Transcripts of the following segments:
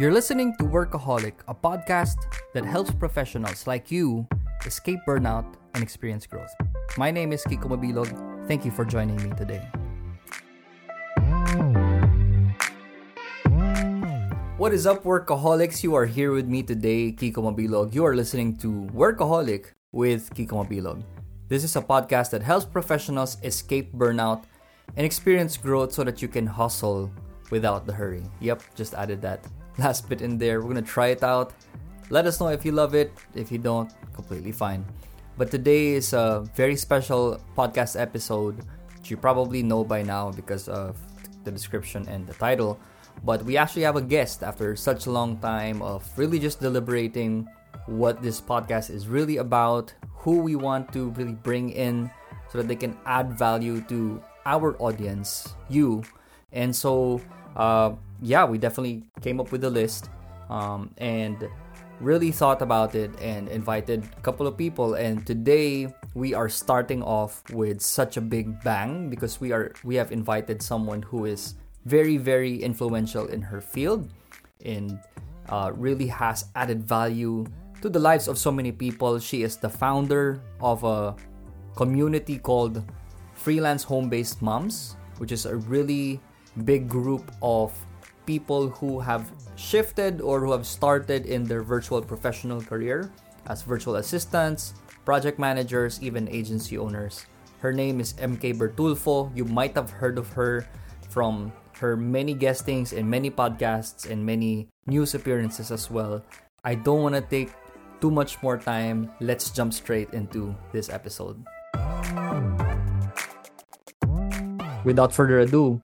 You're listening to Workaholic, a podcast that helps professionals like you escape burnout and experience growth. My name is Kiko Mabilog. Thank you for joining me today. What is up, Workaholics? You are here with me today, Kiko Mabilog. You are listening to Workaholic with Kiko Mabilog. This is a podcast that helps professionals escape burnout and experience growth so that you can hustle without the hurry. Yep, just added that last bit in there. We're gonna try it out. Let us know if you love it. If you don't, completely fine. But today is a very special podcast episode, which you probably know by now because of the description and the title. But we actually have a guest after such a long time of really just deliberating what this podcast is really about, who we want to really bring in so that they can add value to our audience, you. And so, we definitely came up with a list and really thought about it and invited a couple of people. And today we are starting off with such a big bang because we have invited someone who is very, very influential in her field and really has added value to the lives of so many people. She is the founder of a community called Freelance Home Based Moms, which is a really big group of people who have shifted or who have started in their virtual professional career as virtual assistants, project managers, even agency owners. Her name is MK Bertulfo. You might have heard of her from her many guestings in many podcasts and many news appearances as well. I don't want to take too much more time. Let's jump straight into this episode. Without further ado,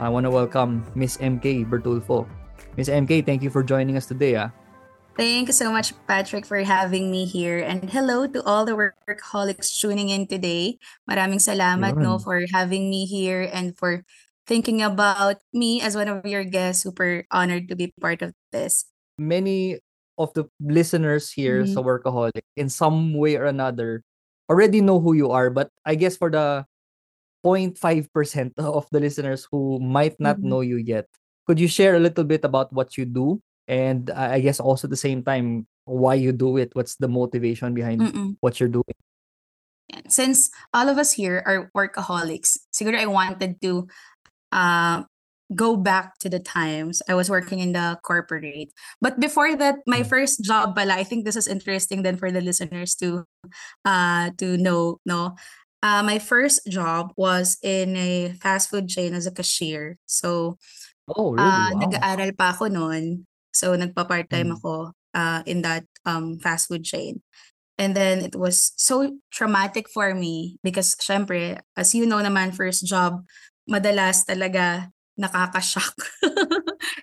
I want to welcome Miss MK Bertulfo. Miss MK, thank you for joining us today. Thank you so much, Patrick, for having me here. And hello to all the workaholics tuning in today. Maraming salamat for having me here and for thinking about me as one of your guests. Super honored to be part of this. Many of the listeners here, so Workaholic, in some way or another, already know who you are. But I guess for the 0.5% of the listeners who might not know you yet, could you share a little bit about what you do? And I guess also at the same time, why you do it? What's the motivation behind what you're doing? Since all of us here are workaholics, siguro I wanted to go back to the times I was working in the corporate. But before that, my first job, I think this is interesting then for the listeners to know, no? My first job was in a fast food chain as a cashier. So, nag-aaral pa ako noon. So, nagpa-part-time ako in that fast food chain. And then, it was so traumatic for me because, syempre, as you know naman, first job, madalas talaga nakakashock.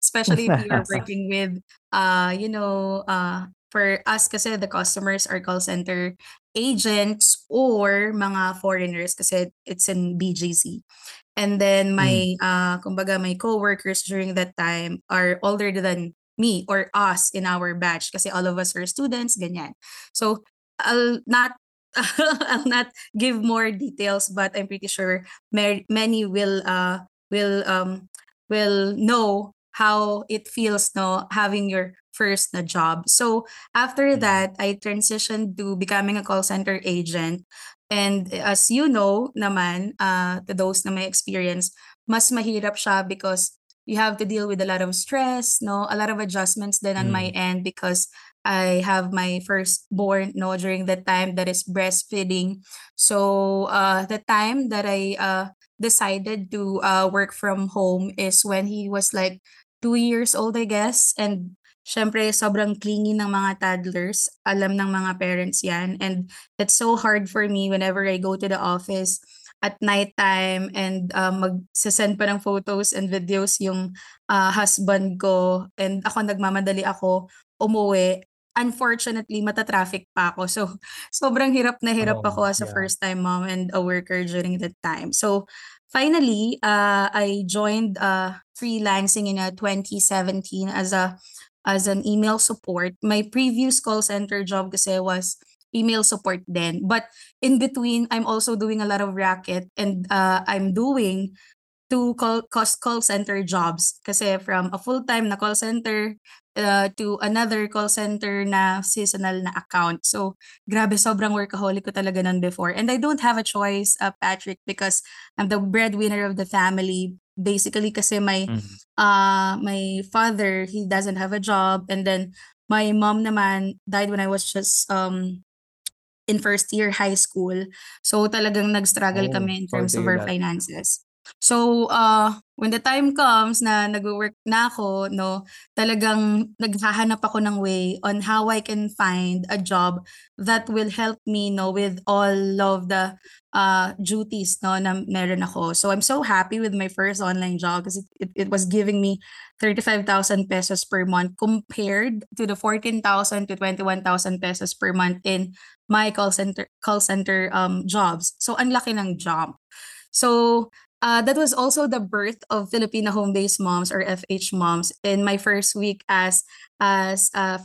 Especially if you're working with, for us kasi the customers are call center agents or mga foreigners kasi it's in BGC. And then my co-workers during that time are older than me or us in our batch kasi all of us are students, ganyan. So I'll not give more details, but I'm pretty sure many will know how it feels having your first na job. So after that, I transitioned to becoming a call center agent. And as you know naman, to those na may experience, mas mahirap siya because you have to deal with a lot of stress, a lot of adjustments then on my end because I have my firstborn during the time that is breastfeeding. So the time that I decided to work from home is when he was 2 years old, I guess. And syempre, sobrang clingy ng mga toddlers. Alam ng mga parents yan. And it's so hard for me whenever I go to the office at nighttime and magsasend pa ng photos and videos yung husband ko. And ako, nagmamadali ako umuwi. Unfortunately, matatraffic pa ako. So, sobrang hirap na hirap ako as a first-time mom and a worker during that time. So, finally, I joined freelancing in 2017 as an email support. My previous call center job kasi was email support then. But in between, I'm also doing a lot of racket and I'm doing to call center jobs. Kasi from a full-time na call center to another call center na seasonal na account. So, grabe, sobrang workaholic ko talaga nun before. And I don't have a choice, Patrick, because I'm the breadwinner of the family. Basically, kasi my father, he doesn't have a job. And then, my mom naman died when I was just in first year high school. So, talagang nag-struggle kami in terms of our finances. So, when the time comes na nag-work na ako, no, talagang naghahanap ako ng way on how I can find a job that will help me, no, with all of the duties, no, na meron ako. So, I'm so happy with my first online job because it was giving me 35,000 pesos per month compared to the 14,000 to 21,000 pesos per month in my call center jobs. So, ang laki ng jump. So, that was also the birth of Filipino Home-Based Moms or FH Moms in my first week as a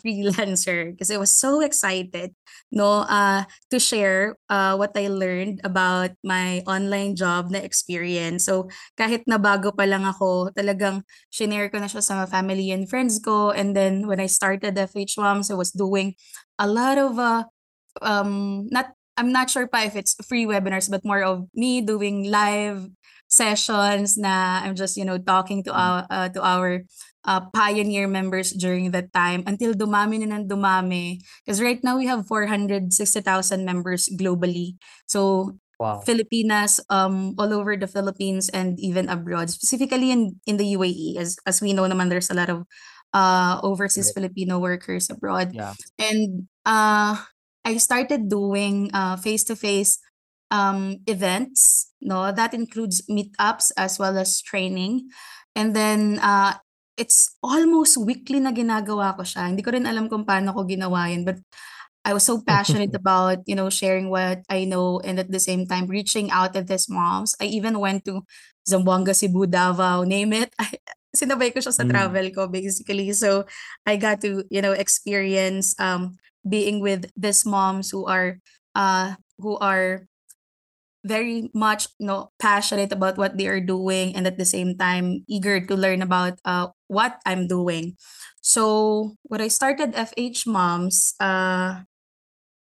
freelancer because I was so excited, no, to share what I learned about my online job na experience. So kahit na bago pa lang ako, talagang shinare ko na siya sa mga family and friends ko. And then when I started FH Moms, I was doing a lot of I'm not sure pa if it's free webinars, but more of me doing live sessions na I'm just, you know, talking to our pioneer members during that time until dumami na ng dumami. Because right now we have 460,000 members globally. So, wow. Filipinas, all over the Philippines and even abroad, specifically in the UAE. As we know naman, there's a lot of overseas Filipino workers abroad. Yeah. And, I started doing face-to-face events, no, that includes meetups as well as training. And then it's almost weekly na ginagawa ko siya. Hindi ko rin alam kung paano ko ginawa yun, but I was so passionate about, you know, sharing what I know and at the same time reaching out to these moms. I even went to Zamboanga, Cebu, Davao, name it. Sinabay ko siya sa travel ko basically. So I got to, you know, experience being with these moms who are very much, you know, passionate about what they are doing and at the same time eager to learn about what I'm doing. So when I started FH Moms,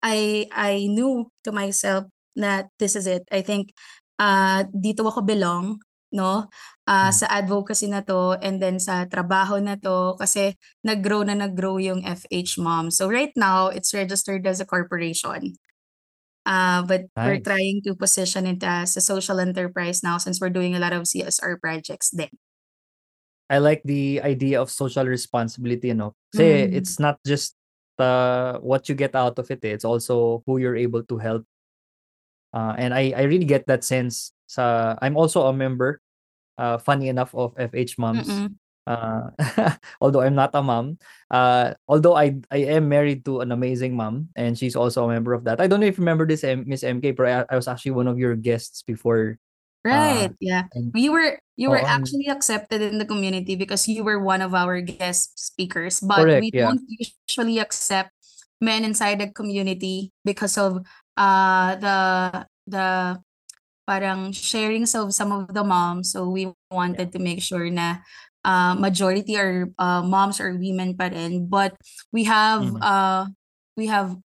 I knew to myself that this is it. I think dito ako belong, no? Sa advocacy na to and then sa trabaho na to kasi nag-grow yung FH Mom. So right now, it's registered as a corporation. But we're trying to position it as a social enterprise now since we're doing a lot of CSR projects then. I like the idea of social responsibility, you know. Say it's not just what you get out of it, it's also who you're able to help. And I really get that sense. I'm also a member, funny enough, of FH Moms. Although I'm not a mom, although I am married to an amazing mom, and she's also a member of that. I don't know if you remember this, Miss MK, but I was actually one of your guests before. Right. Yeah. You were actually accepted in the community because you were one of our guest speakers. But we don't usually accept men inside the community because of the parang sharings of some of the moms. So we wanted to make sure na majority are moms or women pa rin. But we have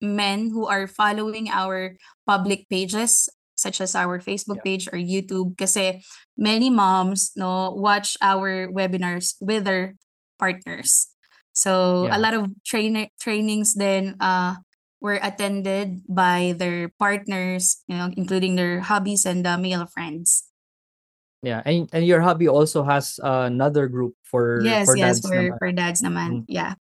men who are following our public pages such as our Facebook page or YouTube kasi many moms, no, watch our webinars with their partners. So a lot of trainings then were attended by their partners, you know, including their hubbies and male friends. Yeah, and your hubby also has another group for dads naman. Yeah.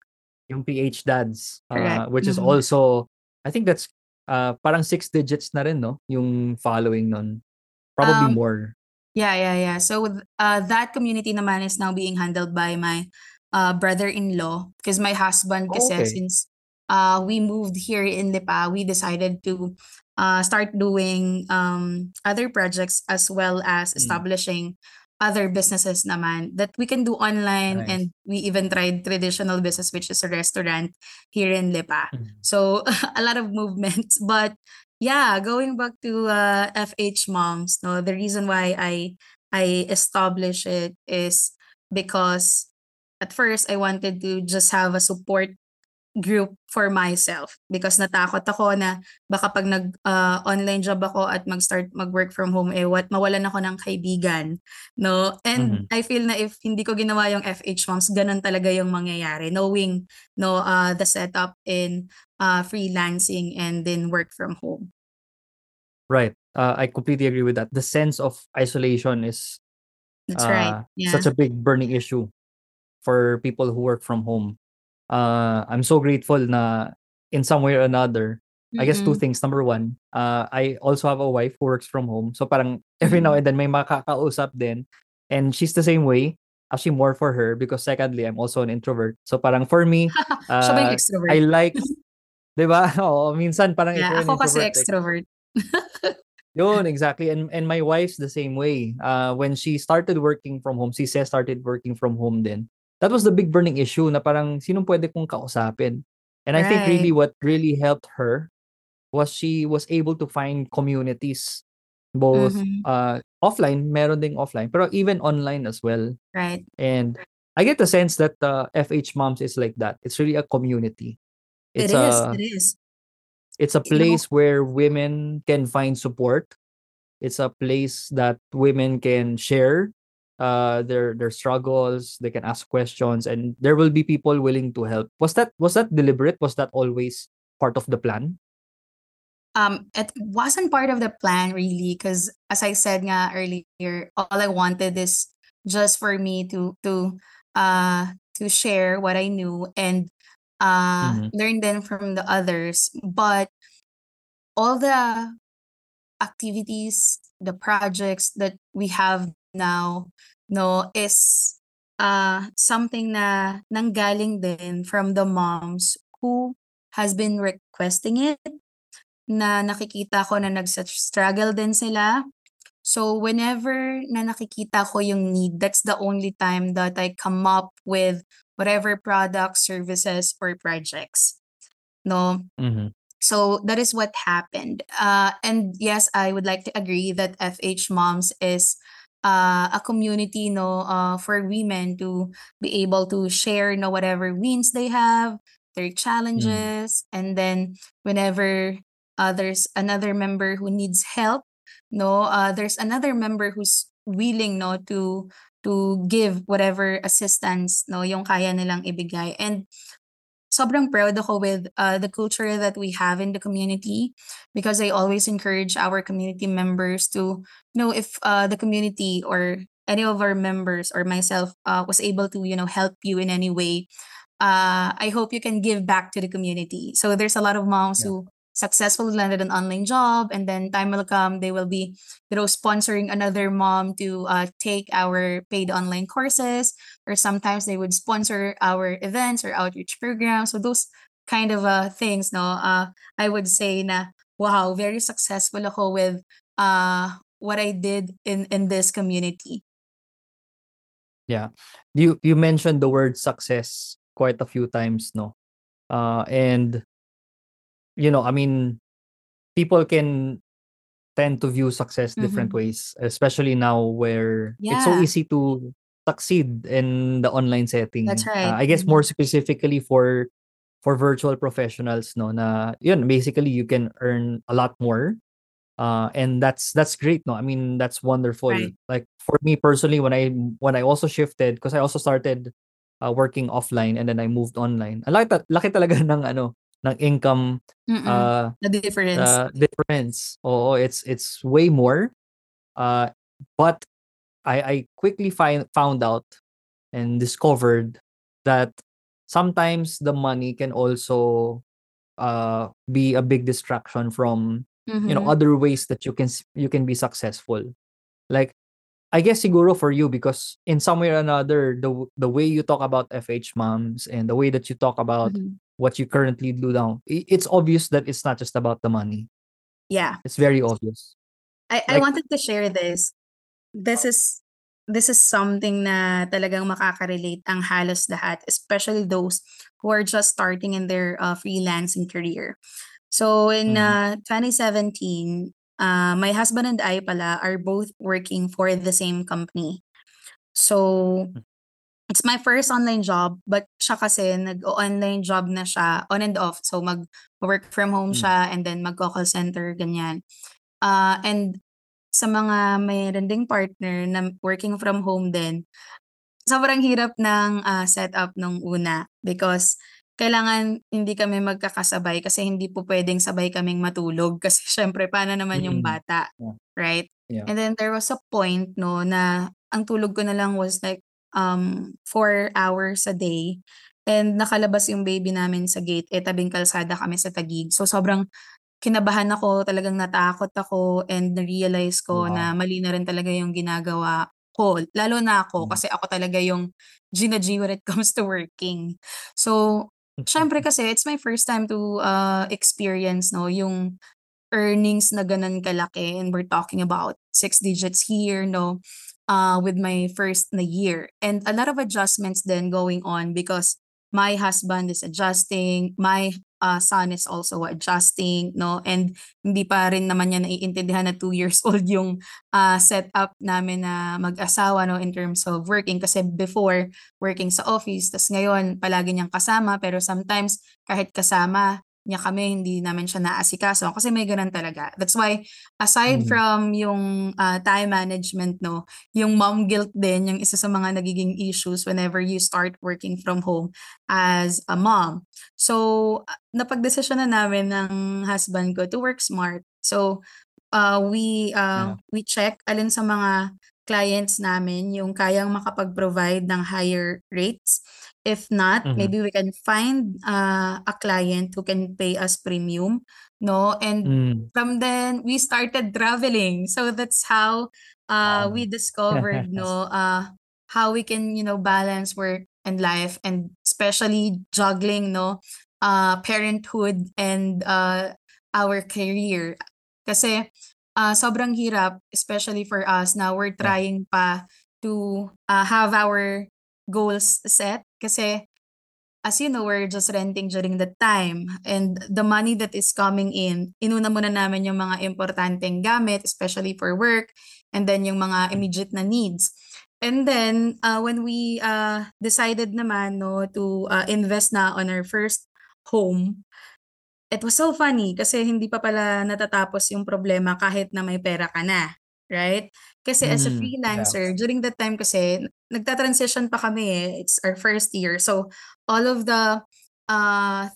Yung PH Dads, which is also, I think that's parang 6 digits na rin, no? Yung following nun. Probably more. Yeah. So that community naman is now being handled by my brother-in-law because my husband kasi since we moved here in Lipa, we decided to start doing other projects as well as establishing other businesses naman that we can do online. Nice. And we even tried traditional business, which is a restaurant here in Lipa. So a lot of movements. But yeah, going back to FH Moms, no, the reason why I I established it is because at first I wanted to just have a support group for myself because natakot ako na baka pag nag-online job ako at mag-start mag-work from home mawalan ako ng kaibigan, no? And I feel na if hindi ko ginawa yung FH Moms, ganun talaga yung mangyayari, knowing the setup in freelancing and then work from home. Right. I completely agree with that. The sense of isolation is that's right. Yeah. Such a big burning issue for people who work from home. I'm so grateful na in some way or another, I guess two things. Number one, I also have a wife who works from home. So parang every now and then may makakausap din. And she's the same way. Actually more for her because secondly, I'm also an introvert. So parang for me, I like, diba? Oo, minsan parang yeah, ako kasi extrovert. Yun, exactly. And my wife's the same way. When she started working from home, she started working from home then. That was the big burning issue na parang sinong pwede kong kausapin. And right. I think really what really helped her was she was able to find communities both offline, meron ding offline, pero even online as well. Right. And I get the sense that FH Moms is like that. It's really a community. It is. It's a place where women can find support. It's a place that women can share their struggles, they can ask questions, and there will be people willing to help. Was that deliberate? Was that always part of the plan? It wasn't part of the plan really, because as I said nga earlier, all I wanted is just for me to share what I knew and learn then from the others. But all the activities, the projects that we have now is something na nanggaling din from the moms who has been requesting it, na nakikita ko na nagsa-struggle din sila. So whenever na nakikita ko yung need, that's the only time that I come up with whatever products, services, or projects. So that is what happened. And yes, I would like to agree that FH Moms is a community for women to be able to share whatever wins they have, their challenges, and then whenever there's another member who needs help, there's another member who's willing to give whatever assistance yung kaya nilang ibigay. And sobrang proud ako with the culture that we have in the community, because I always encourage our community members to, if the community or any of our members or myself was able to, help you in any way, I hope you can give back to the community. So there's a lot of moms who successfully landed an online job, and then time will come, they will be, sponsoring another mom to take our paid online courses, or sometimes they would sponsor our events or outreach programs. So those kind of things, I would say na, wow, very successful ako with what I did in this community. Yeah. You mentioned the word success quite a few times, and I mean, people can tend to view success different ways, especially now where it's so easy to succeed in the online setting. That's right. I guess more specifically for virtual professionals, na yun, basically you can earn a lot more, and that's great. I mean, that's wonderful. Right. Like for me personally, when I also shifted, because I also started working offline and then I moved online. Laki talaga ng ng income, the difference. Oh, it's way more. But I quickly found out and discovered that sometimes the money can also be a big distraction from other ways that you can be successful. Like I guess siguro for you, because in some way or another, the way you talk about FH Moms and the way that you talk about what you currently do now, it's obvious that it's not just about the money. Yeah. It's very obvious. I wanted to share this. This is something na talagang makaka-relate ang halos lahat, especially those who are just starting in their freelancing career. So in 2017, my husband and I pala are both working for the same company. So it's my first online job, but siya kasi nag-online job na siya, on and off. So mag-work from home siya and then mag-call center, ganyan. And sa mga mayroon ding partner na working from home din, sobrang hirap ng setup nung una because kailangan hindi kami magkakasabay kasi hindi po pwedeng sabay kaming matulog kasi syempre paano naman yung bata, right? Yeah. And then there was a point no na ang tulog ko na lang was like 4 hours a day and nakalabas yung baby namin sa gate, tabing kalsada kami sa Taguig. So sobrang kinabahan ako, talagang natakot ako and na-realize ko na mali na rin talaga yung ginagawa ko. Lalo na ako kasi ako talaga yung G when it comes to working. So syempre kasi it's my first time to experience no yung earnings na ganun kalaki and we're talking about 6 digits here no. With my first na year. And a lot of adjustments then going on because my husband is adjusting, my son is also adjusting, no? And hindi pa rin naman niya naiintindihan na 2 years old yung setup namin na mag-asawa, no? In terms of working. Kasi before, working sa office, tas ngayon, palagi niyang kasama, pero sometimes, kahit kasama niya kami, hindi namin siya naasikaso kasi may ganun talaga. That's why aside from yung time management no, yung mom guilt din yung isa sa mga nagiging issues whenever you start working from home as a mom. So napagdesisyon na namin ng husband ko to work smart. So we check alin sa mga clients namin yung kayang makapag-provide ng higher rates. If not, maybe we can find a client who can pay us premium, no? And from then, we started traveling. So that's how we discovered, no, how we can, you know, balance work and life, and especially juggling, no, parenthood and our career. Kasi sobrang hirap, especially for us now, we're trying pa to have our goals set kasi as you know, we're just renting during that time and the money that is coming in, inuna muna namin yung mga importanteng gamit, especially for work, and then yung mga immediate na needs. And then when we decided naman no, to invest na on our first home, it was so funny kasi hindi pa pala natatapos yung problema kahit na may pera ka na, right? Kasi as a freelancer, during that time kasi, nagta-transition pa kami eh. It's our first year. So, all of the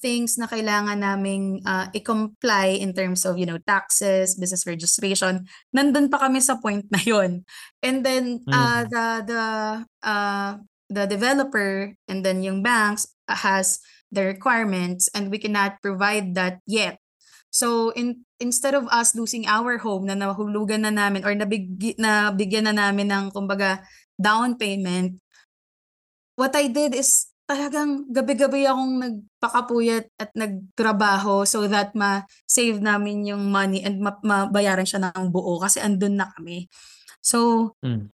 things na kailangan naming i-comply in terms of, you know, taxes, business registration, nandun pa kami sa point na yon. And then, the developer and then yung banks has the requirements and we cannot provide that yet. So instead of us losing our home na nahulugan na namin or nabigyan na namin ng kumbaga down payment, what I did is talagang gabi-gabi akong nagpakapuyat at nagtrabaho so that ma-save namin yung money and mabayaran siya ng buo kasi andun na kami. So,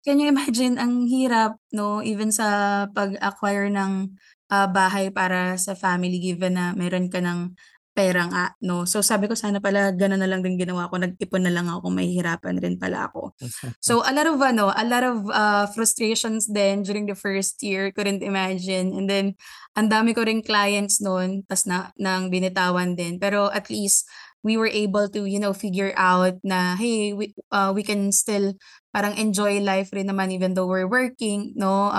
can you imagine, ang hirap, no? Even sa pag-acquire ng bahay para sa family, given na meron ka ng perang no. So sabi ko sana pala gano'n na lang din ginawa ko, nag-ipon na lang ako, mahihirapan rin pala ako. So a lot of frustrations then during the first year, couldn't imagine. And then ang dami ko ring clients noon, tas na nang binitawan din. Pero at least we were able to, you know, figure out na hey, we can still parang enjoy life rin naman even though we're working, no.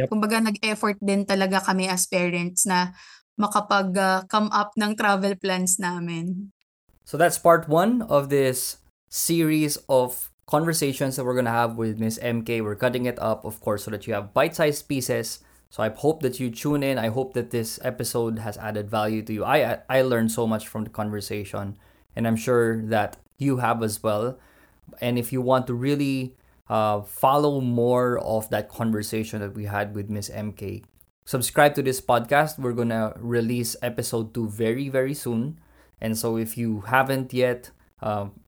Kumbaga nag-effort din talaga kami as parents na makapag-come up ng travel plans namin. So that's part 1 of this series of conversations that we're gonna have with Miss MK. We're cutting it up, of course, so that you have bite-sized pieces. So I hope that you tune in. I hope that this episode has added value to you. I learned so much from the conversation, and I'm sure that you have as well. And if you want to really follow more of that conversation that we had with Miss MK, subscribe to this podcast. We're gonna release episode 2 very, very soon. And so if you haven't yet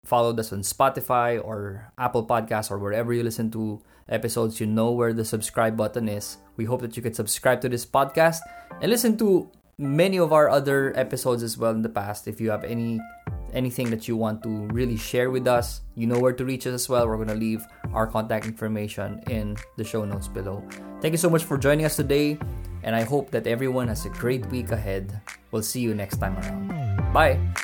followed us on Spotify or Apple Podcasts or wherever you listen to episodes, you know where the subscribe button is. We hope that you can subscribe to this podcast and listen to many of our other episodes as well in the past. If you have any anything that you want to really share with us, you know where to reach us as well. We're going to leave our contact information in the show notes below. Thank you so much for joining us today, and I hope that everyone has a great week ahead. We'll see you next time around. Bye!